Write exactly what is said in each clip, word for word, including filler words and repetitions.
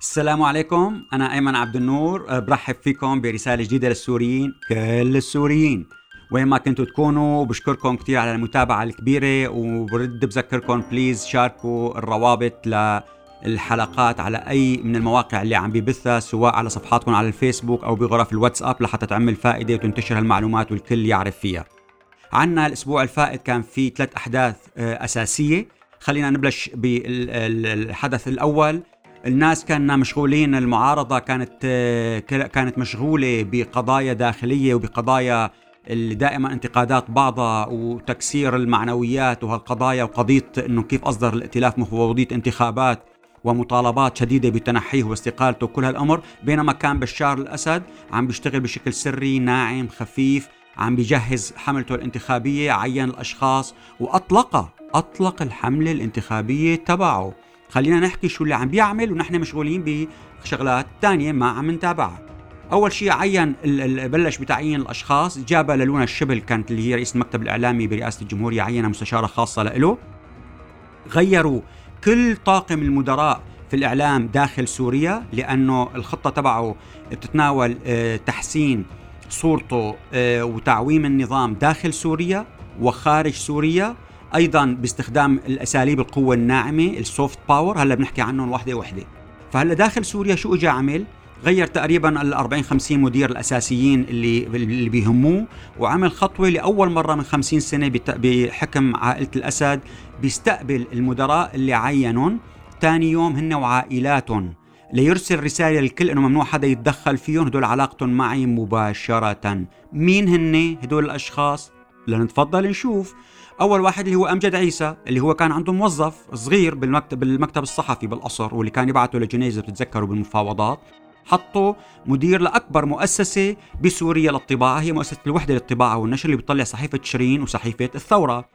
السلام عليكم، أنا أيمن عبد النور، برحب فيكم برسالة جديدة للسوريين، كل السوريين وين ما كنتوا تكونوا. بشكركم كتير على المتابعة الكبيرة، وبرد بذكركم بليز شاركوا الروابط للحلقات على أي من المواقع اللي عم بيبثها، سواء على صفحاتكم على الفيسبوك أو بغرف الواتساب، لحتى تعمل فائدة وتنتشر هالمعلومات والكل يعرف فيها. عنا الأسبوع الفائت كان في ثلاث أحداث أساسية. خلينا نبلش بالحدث الأول. الناس كانوا مشغولين، المعارضة كانت كانت مشغولة بقضايا داخلية وبقضايا اللي دائما انتقادات بعضها وتكسير المعنويات وهالقضايا، وقضية انه كيف اصدر الائتلاف مفوضية انتخابات ومطالبات شديدة بتنحيه واستقالته، كل هالامر. بينما كان بشار الأسد عم بيشتغل بشكل سري ناعم خفيف، عم بيجهز حملته الانتخابية، عين الاشخاص واطلق اطلق الحملة الانتخابية تبعه. خلينا نحكي شو اللي عم بيعمل ونحن مشغولين بشغلات تانية ما عم نتابعها. أول شيء عين بلش بتعيين الأشخاص، جابها للونا الشبل كانت اللي هي رئيس المكتب الإعلامي برئاسة الجمهورية، عينها مستشارة خاصة له. غيروا كل طاقم المدراء في الإعلام داخل سوريا، لأنه الخطة تبعه بتتناول تحسين صورته وتعويم النظام داخل سوريا وخارج سوريا، أيضاً باستخدام الأساليب القوة الناعمة السوفت باور. هلأ بنحكي عنهم واحدة واحدة. فهلأ داخل سوريا شو إجا عمل؟ غير تقريباً الأربعين خمسين مدير الأساسيين اللي, اللي بيهموه، وعمل خطوة لأول مرة من خمسين سنة بحكم عائلة الأسد بيستقبل المدراء اللي عينهم تاني يوم هن وعائلاتهم، ليرسل رسالة للكل إنه ممنوع حدا يتدخل فيهم، هدول علاقتهم معي مباشرة. مين هن هدول الأشخاص؟ لنتفضل نشوف. أول واحد اللي هو أمجد عيسى، اللي هو كان عنده موظف صغير بالمكتب بالمكتب الصحفي بالقصر، واللي كان يبعته لجنيزة بتتذكروا بالمفاوضات، حطه مدير لأكبر مؤسسة بسوريا للطباعة، هي مؤسسة الوحدة للطباعة والنشر اللي بتطلع صحيفة تشرين وصحيفة الثورة.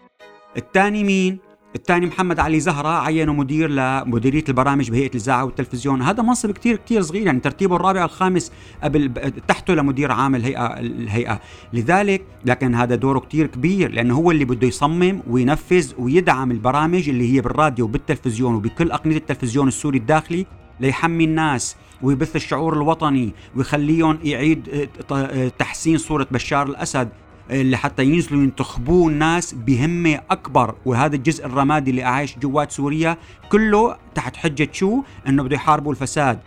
الثاني مين؟ الثاني محمد علي زهرة، عينه مدير لمديرية البرامج بهيئة الإذاعة والتلفزيون، هذا منصب كتير كتير صغير، يعني ترتيبه الرابع الخامس قبل تحته لمدير عام الهيئة. لذلك لكن هذا دوره كتير كبير، لأنه هو اللي بده يصمم وينفذ ويدعم البرامج اللي هي بالراديو وبالتلفزيون وبكل أقنية التلفزيون السوري الداخلي، ليحمي الناس ويبث الشعور الوطني ويخليهم يعيد تحسين صورة بشار الأسد، اللي حتى ينزلوا ينتخبوا الناس بهمة أكبر. وهذا الجزء الرمادي اللي عايش جوات سوريا كله تحت حجة شو؟ إنه بده يحاربوا الفساد،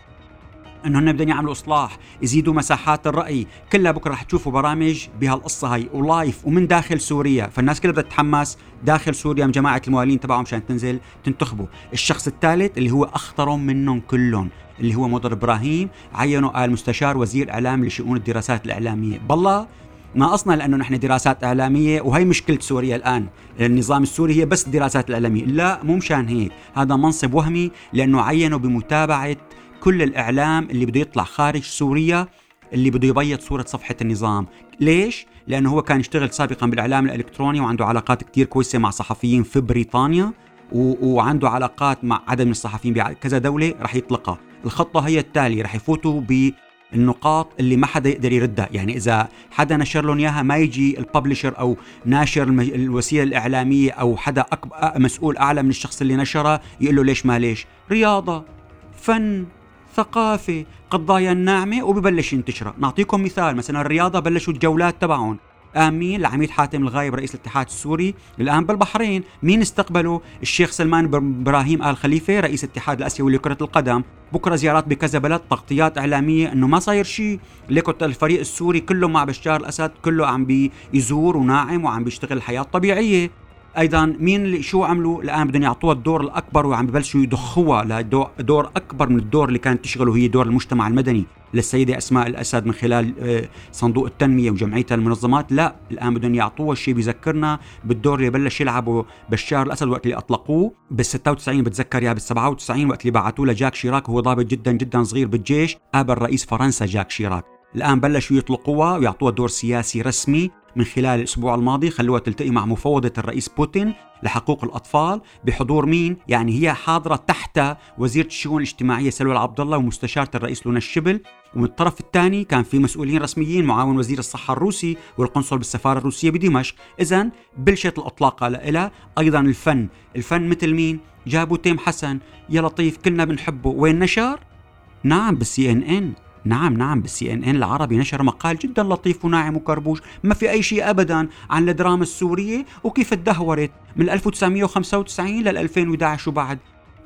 إنه هن بدهم يعملوا إصلاح، يزيدوا مساحات الرأي. كلها بكرة رح تشوفوا برامج بهالقصة هاي ولايف ومن داخل سوريا، فالناس كلها بدها تتحمس داخل سوريا من جماعة الموالين تبعهم مشان تنزل تنتخبوا. الشخص الثالث اللي هو أخطرهم منهم كلهم، اللي هو مضر ابراهيم، عينه آل مستشار وزير إعلام لشؤون الدراسات الإعلامية. بالله ناقصنا، لأنه نحن دراسات إعلامية وهي مشكلة سوريا الآن، النظام السوري هي بس دراسات الإعلامية. لا، مو مشان هيك، هذا منصب وهمي، لأنه عينه بمتابعة كل الإعلام اللي بده يطلع خارج سوريا، اللي بده يبيض صورة صفحة النظام. ليش؟ لأنه هو كان يشتغل سابقا بالإعلام الإلكتروني وعنده علاقات كتير كويسة مع صحفيين في بريطانيا، وعنده علاقات مع عدد من الصحفيين بكذا دولة. رح يطلقها الخطة هي التالي، رح يفوتوا ب النقاط اللي ما حدا يقدر يردها، يعني إذا حدا نشر لهم إياها ما يجي الببلشر أو ناشر الوسيلة الإعلامية أو حدا مسؤول أعلى من الشخص اللي نشرها يقول له ليش ما ليش. رياضة، فن، ثقافة، قضايا الناعمة، وببلش ينتشرها. نعطيكم مثال، مثلا الرياضة بلشوا الجولات تبعهم، آمين العميد حاتم الغائب رئيس الاتحاد السوري الآن بالبحرين، مين استقبله؟ الشيخ سلمان إبراهيم آل خليفة رئيس الاتحاد الآسيوي لكرة القدم. بكرة زيارات بكذا بلد، تغطيات إعلامية إنه ما صاير شيء، ليكو الفريق السوري كله مع بشار الأسد، كله عم بيزور وناعم وعم بيشتغل حياة طبيعية. أيضاً مين اللي شو عملوا؟ الآن بدهم يعطوها الدور الأكبر وعم ببلشوا يضخوها لدور أكبر من الدور اللي كانت تشغله، هي دور المجتمع المدني للسيدة أسماء الأسد من خلال صندوق التنمية وجمعيتها المنظمات. لا، الآن بدهم يعطوها الشيء بيذكرنا بالدور اللي بلش يلعبه بشار الأسد وقت اللي أطلقوه بالستة وتسعين، بتذكر يا بالسبعة وتسعين وقت اللي بعتوه لجاك شيراك، هو ضابط جداً جداً صغير بالجيش، قابل رئيس فرنسا جاك شيراك. الآن بلشوا يطلقوها ويعطوها دور سياسي رسمي. من خلال الأسبوع الماضي خلوها تلتقي مع مفوضة الرئيس بوتين لحقوق الأطفال بحضور مين؟ يعني هي حاضرة تحت وزيرة الشؤون الاجتماعية سلوى العبد الله ومستشارة الرئيس لونا الشبل. ومن الطرف الثاني كان في مسؤولين رسميين، معاون وزير الصحة الروسي والقنصل بالسفارة الروسية بدمشق. إذن بلشت الأطلاقة لها. أيضا الفن، الفن مثل مين؟ جابوا تيم حسن، يا لطيف كلنا بنحبه، وين نشار؟ نعم بالسي ان ان، نعم نعم بالسي ان ان العربي نشر مقال جدا لطيف وناعم وكربوش ما في اي شيء ابدا عن الدراما السوريه وكيف تدهورت من ألف وتسعمئة وخمسة وتسعين لل ألفين وأحد عشر وبعد.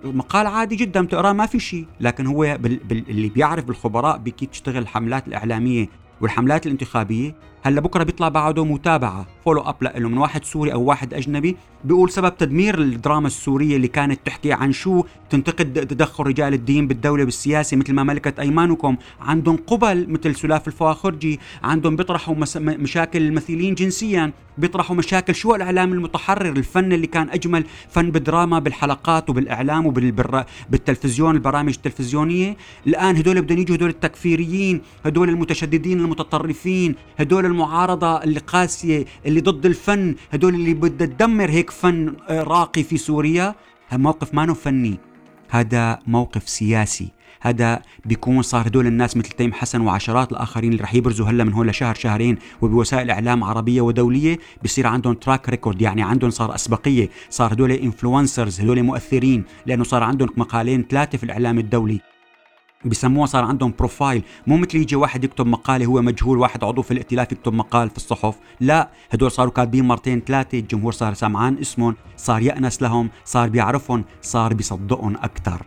مقال عادي جدا بتقراه ما في شيء، لكن هو بال... بال... اللي بيعرف بالخبراء بكيف تشتغل الحملات الاعلاميه والحملات الانتخابيه. هلا بكره بيطلع بعده متابعه فولو اب لانه من واحد سوري او واحد اجنبي بيقول سبب تدمير الدراما السوريه اللي كانت تحكي عن شو تنتقد تدخل رجال الدين بالدوله بالسياسه مثل ما ملكت ايمانكم، عندهم قبل مثل سلاف الفواخرجي، عندهم بيطرحوا مس... مشاكل المثيلين جنسيا، بيطرحوا مشاكل شو الاعلام المتحرر، الفن اللي كان اجمل فن بالدراما بالحلقات وبالاعلام وبالتلفزيون البرامج التلفزيونيه. الان هدول بدهم يجوا هدول التكفيريين، هدول المتشددين المتطرفين، هدول المعارضة اللي قاسية اللي ضد الفن، هدول اللي بدها تدمر هيك فن راقي في سوريا. هالموقف ما نو فني، هذا موقف سياسي. هذا بيكون صار هدول الناس مثل تيم حسن وعشرات الآخرين اللي رح يبرزوا هلا من هون لشهر شهرين وبوسائل إعلام عربية ودولية بيصير عندهم تراك ريكورد، يعني عندهم صار أسبقية، صار هدول إنفلونسرز، هدول مؤثرين، لأنه صار عندهم مقالين ثلاثة في الإعلام الدولي بسموها، صار عندهم بروفايل. مو مثل يجي واحد يكتب مقالة هو مجهول، واحد عضو في الائتلاف يكتب مقال في الصحف، لا هدول صاروا كاتبين مرتين ثلاثة، الجمهور صار سمعان اسمهم، صار يأنس لهم، صار بيعرفهم، صار بيصدقهم أكتر.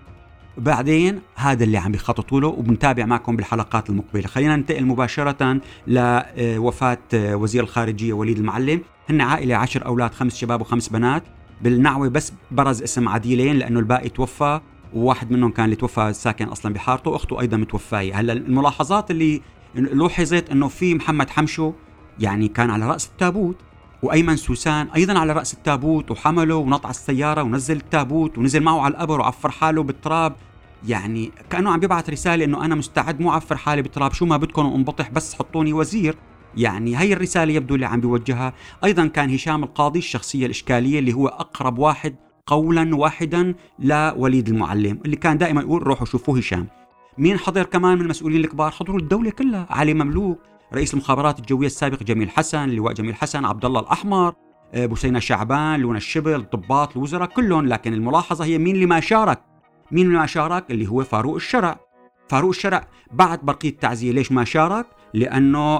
بعدين هذا اللي عم بيخططوا له وبنتابع معكم بالحلقات المقبلة. خلينا ننتقل مباشرة لوفاة وزير الخارجية وليد المعلم. هن عائلة عشر أولاد، خمس شباب وخمس بنات. بالنعوة بس برز اسم عديلين لأنه الباقي توفى، وواحد منهم كان اللي توفى ساكن أصلا بحارته، وأخته أيضا متوفاية. هلأ الملاحظات اللي لوحظت أنه في محمد حمشو يعني كان على رأس التابوت، وأيمن سوسان أيضا على رأس التابوت، وحمله ونط على السيارة ونزل التابوت ونزل معه على القبر وعفر حاله بالتراب، يعني كأنه عم بيبعث رسالة أنه أنا مستعد مو عفر حالي بالتراب، شو ما بدكم وانبطح بس حطوني وزير. يعني هي الرسالة يبدو اللي عم بيوجهها. أيضا كان هشام القاضي الشخصية الإشكالية اللي هو أقرب واحد قولا واحدا لوليد المعلم، اللي كان دائما يقول روحوا شوفوا هشام. مين حضر كمان من المسؤولين الكبار؟ حضروا الدولة كلها، علي مملوك رئيس المخابرات الجوية السابق، جميل حسن لواء جميل حسن، عبد الله الأحمر، بوسينا الشعبان، لونا الشبل، الضباط، الوزراء كلهم. لكن الملاحظة هي مين اللي ما شارك، مين اللي ما شارك اللي هو فاروق الشرع. فاروق الشرع بعد برقية التعزية ليش ما شارك؟ لأنه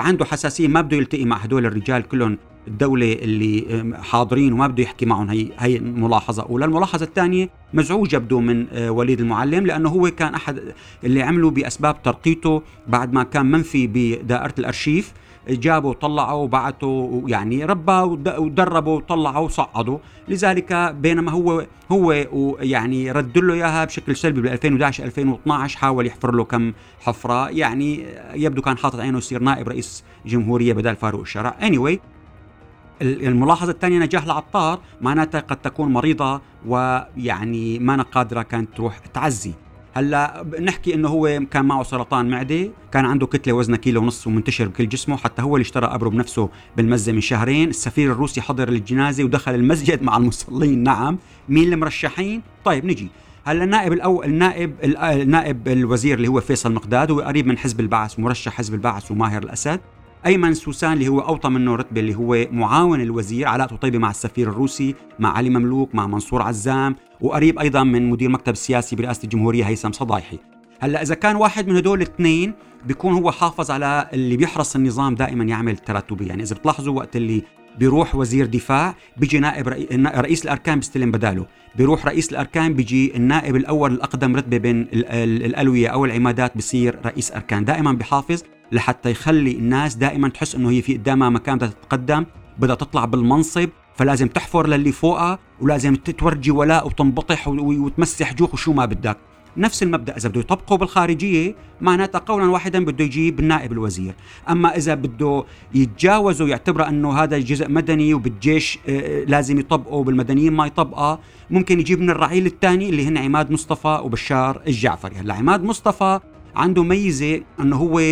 عنده حساسية، ما بده يلتقي مع هدول الرجال كلهم الدولة اللي حاضرين وما بده يحكي معهم. هي هي ملاحظة أولى. الملاحظة الثانية مزعوج يبدو من وليد المعلم، لأنه هو كان أحد اللي عملوا بأسباب ترقيته بعد ما كان منفي بدائرة الأرشيف، جابوا وطلعوا وبعتوا، يعني ربى ودربوا وطلعوا وصعدوا. لذلك بينما هو هو يعني رد له إياها بشكل سلبي بال ألفين وأحد عشر ألفين واثني عشر، حاول يحفر له كم حفرة، يعني يبدو كان حاطط عينه يصير نائب رئيس جمهورية بدل فاروق الشرع. anyway الملاحظة الثانية نجاح العطار، معناتها قد تكون مريضة ويعني ما قادرة كانت تروح تعزي. هلا نحكي انه هو كان معه سرطان معدة، كان عنده كتلة وزنها كيلو ونص ومنتشر بكل جسمه، حتى هو اللي اشترى قبره بنفسه بالمزة من شهرين. السفير الروسي حضر الجنازة ودخل المسجد مع المصلين. نعم مين المرشحين؟ طيب نجي هلا النائب الاول، النائب النائب الوزير اللي هو فيصل المقداد، هو قريب من حزب البعث، مرشح حزب البعث وماهر الأسد. أيمن سوسان اللي هو أوطى منه رتبة اللي هو معاون الوزير، علاقته طيبة مع السفير الروسي، مع علي مملوك، مع منصور عزام، وقريب أيضا من مدير مكتب السياسي برئاسة الجمهورية هيثم صضايحي. هلأ إذا كان واحد من هدول الاثنين بيكون هو حافظ على اللي بيحرص النظام دائما يعمل تراتبي، يعني إذا بتلاحظوا وقت اللي بيروح وزير دفاع بيجي نائب رئيس الأركان بيستلم بداله، بيروح رئيس الأركان بيجي النائب الأول الأقدم رتبة بين الألوية أو العمادات بيصير رئيس أركان، دائما بيحافظ لحتى يخلي الناس دائما تحس انه هي في قدامها مكان بدها تتقدم، بدها تطلع بالمنصب، فلازم تحفر للي فوقها ولازم تتورجي ولاء وتنبطح وتمسح جوخ وشو ما بدك. نفس المبدا اذا بده يطبقه بالخارجيه معناتها قولا واحدا بده يجيب النائب الوزير. اما اذا بده يتجاوزه يعتبره انه هذا جزء مدني وبالجيش لازم يطبقه بالمدنيين ما يطبقه، ممكن يجيب من الرعيل الثاني اللي هن عماد مصطفى وبشار الجعفري. هلا عماد مصطفى عنده ميزه انه هو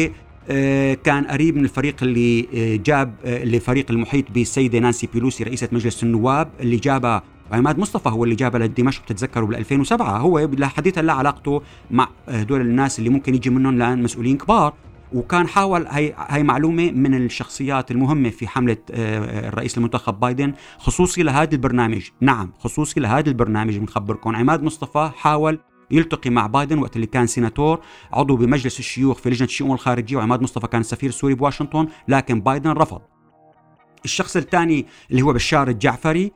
كان قريب من الفريق اللي جاب اللي فريق المحيط بالسيدة نانسي بيلوسي رئيسة مجلس النواب، اللي جابها عماد مصطفى هو اللي جابها لدمشق، بتتذكروا بال ألفين وسبعة. هو لحديث هلا علاقته مع هدول الناس اللي ممكن يجي منهم لان مسؤولين كبار، وكان حاول هي, هي معلومة من الشخصيات المهمة في حملة الرئيس المنتخب بايدن، خصوصي لهذا البرنامج. نعم خصوصي لهذا البرنامج بنخبركم، عماد مصطفى حاول يلتقي مع بايدن وقت اللي كان سيناتور عضو بمجلس الشيوخ في لجنة الشؤون الخارجية، وعماد مصطفى كان السفير السوري بواشنطن، لكن بايدن رفض. الشخص الثاني اللي هو بشار الجعفري،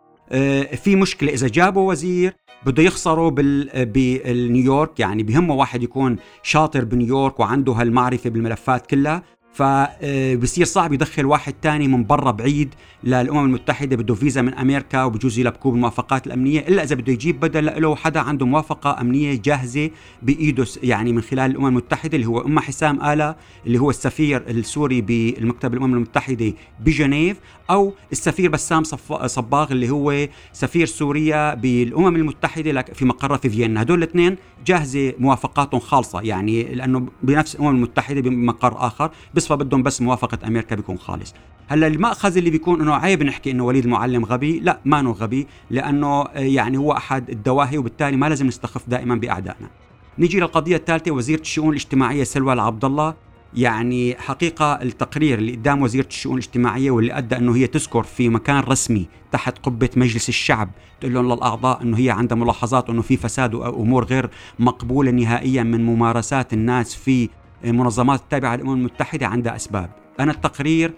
في مشكلة إذا جابه وزير بده يخسره بالنيويورك، يعني بهمه واحد يكون شاطر بنيويورك وعنده هالمعرفة بالملفات كلها، فبصير صعب يدخل واحد تاني من برا بعيد للأمم المتحدة، بده فيزا من أمريكا وبجوز يلبكوه بالموافقات الأمنية، إلا إذا بده يجيب بدل له حدا عنده موافقة أمنية جاهزة بإيده، يعني من خلال الأمم المتحدة، اللي هو أما حسام آلة اللي هو السفير السوري بالمكتب الأمم المتحدة بجنيف، أو السفير بسام صباغ اللي هو سفير سوريا بالأمم المتحدة في مقرها في فيينا. هدول الاثنين جاهزة موافقاتهم خالصة، يعني لأنه بنفس الأمم المتحدة بمقر آخر، بس فبدهم بس موافقة أمريكا بيكون خالص. هلا المأخذ اللي بيكون إنه عيب نحكي إنه وليد المعلم غبي، لا ما إنه غبي، لأنه يعني هو أحد الدواهي، وبالتالي ما لازم نستخف دائما بأعدائنا. نيجي للقضية الثالثة، وزيرة الشؤون الاجتماعية سلوى العبد الله. يعني حقيقة التقرير اللي قدام وزيرة الشؤون الاجتماعية واللي أدى أنه هي تذكر في مكان رسمي تحت قبة مجلس الشعب، تقول لهم للأعضاء أنه هي عندها ملاحظات أنه في فساد وأمور غير مقبولة نهائيا من ممارسات الناس في منظمات التابعة للأمم المتحدة، عندها أسباب. أنا التقرير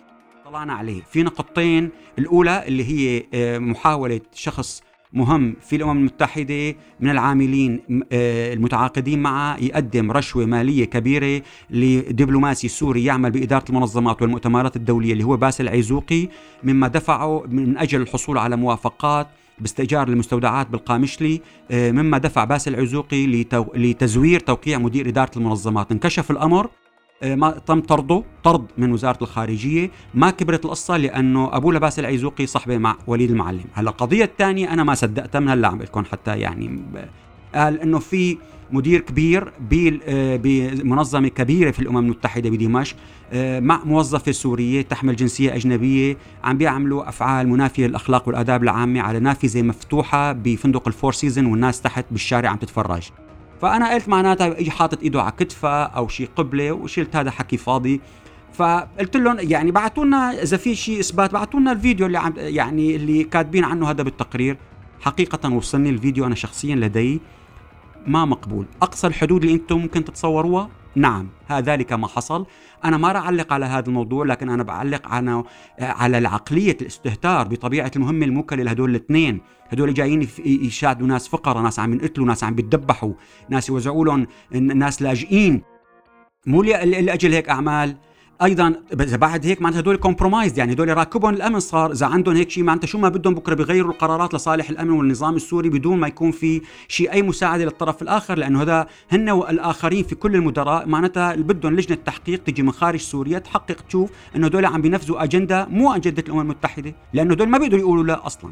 طلعنا عليه في نقطتين، الأولى اللي هي محاولة شخص مهم في الأمم المتحدة من العاملين المتعاقدين معه يقدم رشوة مالية كبيرة لدبلوماسي سوري يعمل بإدارة المنظمات والمؤتمرات الدولية اللي هو باسل عزوقي، مما دفعه من أجل الحصول على موافقات باستئجار المستودعات بالقامشلي، مما دفع باسل عزوقي لتزوير توقيع مدير إدارة المنظمات. انكشف الأمر، ما تم طرده، طرد من وزارة الخارجية، ما كبرت القصة لأنه أبو لباس العيزوقي صاحبه مع وليد المعلم. هلا القضية الثانية أنا ما صدقتها من هلا عم بقول لكم، حتى يعني قال إنه في مدير كبير بمنظمة كبيرة في الأمم المتحدة بدمشق مع موظفة سورية تحمل جنسية أجنبية عم بيعملوا أفعال منافية للأخلاق والآداب العامة على نافذة مفتوحة بفندق الفور سيزن، والناس تحت بالشارع عم تتفرج. فأنا قلت معناتها بيجي حاطط إيده على كتفه أو شيء قبله، وشلت هذا حكي فاضي. فقلت لهم يعني بعتونا إذا في شيء إثبات، بعتونا الفيديو اللي عم يعني اللي كاتبين عنه هذا بالتقرير. حقيقة وصلني الفيديو أنا شخصيا لدي، ما مقبول. أقصى الحدود اللي أنتم ممكن تتصوروها، نعم هذلك ما حصل. أنا ما أعلق على هذا الموضوع، لكن أنا بعلق على على العقلية الاستهتار بطبيعة المهمة الموكلة لهدول الاثنين. هدول جايين يشاهدوا ناس فقراء، ناس عم ينقتلوا، ناس عم بيتذبحوا، ناس يوزعوا لهم، ناس لاجئين، مو لأجل هيك أعمال. أيضا بعد هيك معناتها هدول كومبرومايز، يعني هدول راكبهم الأمن، صار إذا عندهم هيك شيء معناتها شو ما بدهم بكرة بيغيروا القرارات لصالح الأمن والنظام السوري بدون ما يكون في شيء أي مساعدة للطرف الآخر، لأنه هذا هن والآخرين في كل المدراء معناتها بدهم لجنة تحقيق تجي من خارج سوريا تحقق، تشوف إنه هدول عم بينفذوا أجندة مو أجندة الأمم المتحدة، لأنه هدول ما بيقدروا يقولوا لا أصلا.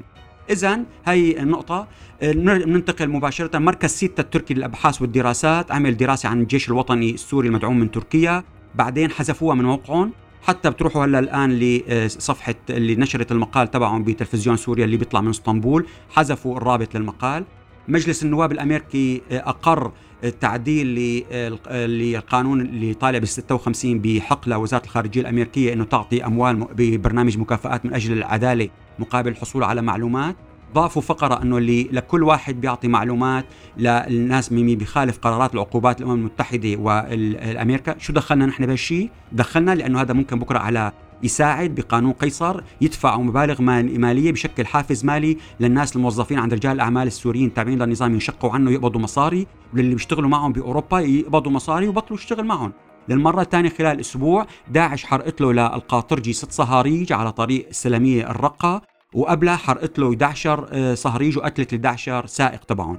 إذن هاي النقطة. ننتقل مباشرة، مركز سيتا التركي للأبحاث والدراسات عمل دراسة عن الجيش الوطني السوري المدعوم من تركيا، بعدين حذفوها من موقعهم. حتى بتروحوا هلا الآن لصفحة اللي نشرت المقال تبعهم بتلفزيون سوريا اللي بيطلع من اسطنبول، حذفوا الرابط للمقال. مجلس النواب الأمريكي أقر التعديل للقانون اللي طالع بالستة وخمسين بحق لوزارة الخارجية الأمريكية أنه تعطي أموال ببرنامج مكافآت من أجل العدالة مقابل الحصول على معلومات. ضافوا فقرة أنه لكل واحد بيعطي معلومات للناس مين بيخالف قرارات العقوبات الأمم المتحدة والأمريكا. شو دخلنا نحن بهالشي؟ دخلنا لأنه هذا ممكن بكرة على يساعد بقانون قيصر يدفع مبالغ مالية بشكل حافز مالي للناس الموظفين عند رجال الأعمال السوريين تابعين للنظام ينشقوا عنه يقبضوا مصاري، واللي بيشتغلوا معهم بأوروبا يقبضوا مصاري وبطلوا يشتغل معهم. للمرة الثانية خلال أسبوع داعش حرقت له للقاطرجي ست صهاريج على طريق السلمية الرقة، وقبلها حرقت له إحدى عشر صهريج وقتلت إحدى عشر سائق تبعهم.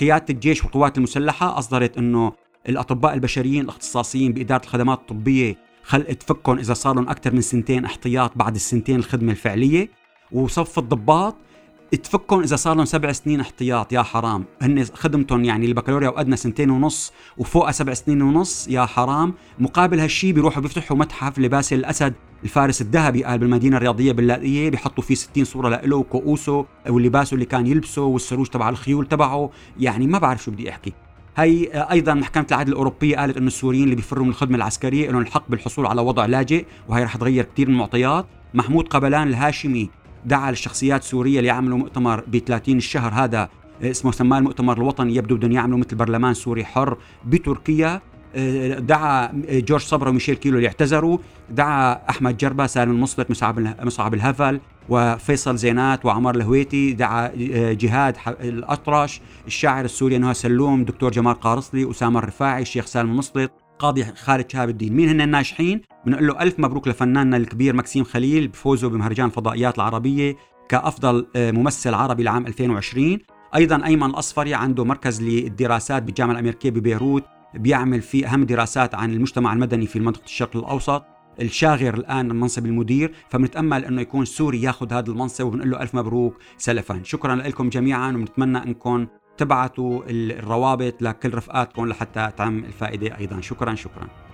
قيادة الجيش والقوات المسلحة أصدرت أنه الأطباء البشريين الاختصاصيين بإدارة الخدمات الطبية خلقت فكهم إذا صار لهم أكثر من سنتين احتياط بعد السنتين الخدمة الفعلية، وصف الضباط تفكهم إذا صار لهم سبع سنين احتياط. يا حرام، هن خدمتهم يعني البكالوريا وقدنا سنتين ونص وفوقها سبع سنين ونص، يا حرام. مقابل هالشي بيروحوا بيفتحوا متحف لباسل الأسد الفارس الذهبي قال بالمدينة الرياضية باللاذقية، بيحطوا فيه ستين صورة لإله وكؤوسه واللباسه اللي كان يلبسه والسروج تبع الخيول تبعه. يعني ما بعرف شو بدي أحكي. هي أيضاً محكمة العدل الأوروبية قالت أن السوريين اللي بيفروا من الخدمة العسكرية لهم الحق بالحصول على وضع لاجئ، وهي رح تغير كتير من المعطيات. محمود قبلان الهاشمي دعا للشخصيات السورية ليعملوا مؤتمر بثلاثين الشهر هذا اسمه سماه المؤتمر الوطني، يبدو بدهم يعملوا مثل برلمان سوري حر بتركيا. دعا جورج صبرا وميشيل كيلو اللي اعتذروا، دعا أحمد جربة، سالم المصلط، مصعب الهفل، وفيصل زينات وعمر الهويتي، دعا جهاد الأطرش، الشاعر السوري نهى سلوم، دكتور جمال قارصلي، أسامة الرفاعي، الشيخ سالم المصلط، قاضي خالد شهاب الدين. مين هن الناجحين؟ بنقول له ألف مبروك لفناننا الكبير مكسيم خليل بفوزه بمهرجان الفضائيات العربية كأفضل ممثل عربي لعام ألفين وعشرين. أيضا أيمن الأصفري عنده مركز للدراسات بالجامعة الأمريكية ببيروت، بيعمل فيه أهم دراسات عن المجتمع المدني في منطقة الشرق الأوسط، الشاغر الآن منصب المدير، فبنتأمل أنه يكون سوري ياخذ هذا المنصب، وبنقول له ألف مبروك سلفا. شكرا لكم جميعا، ونتمنى أنكم تبعتوا الروابط لكل رفقاتكم لحتى تعم الفائدة أيضا. شكرا شكرا.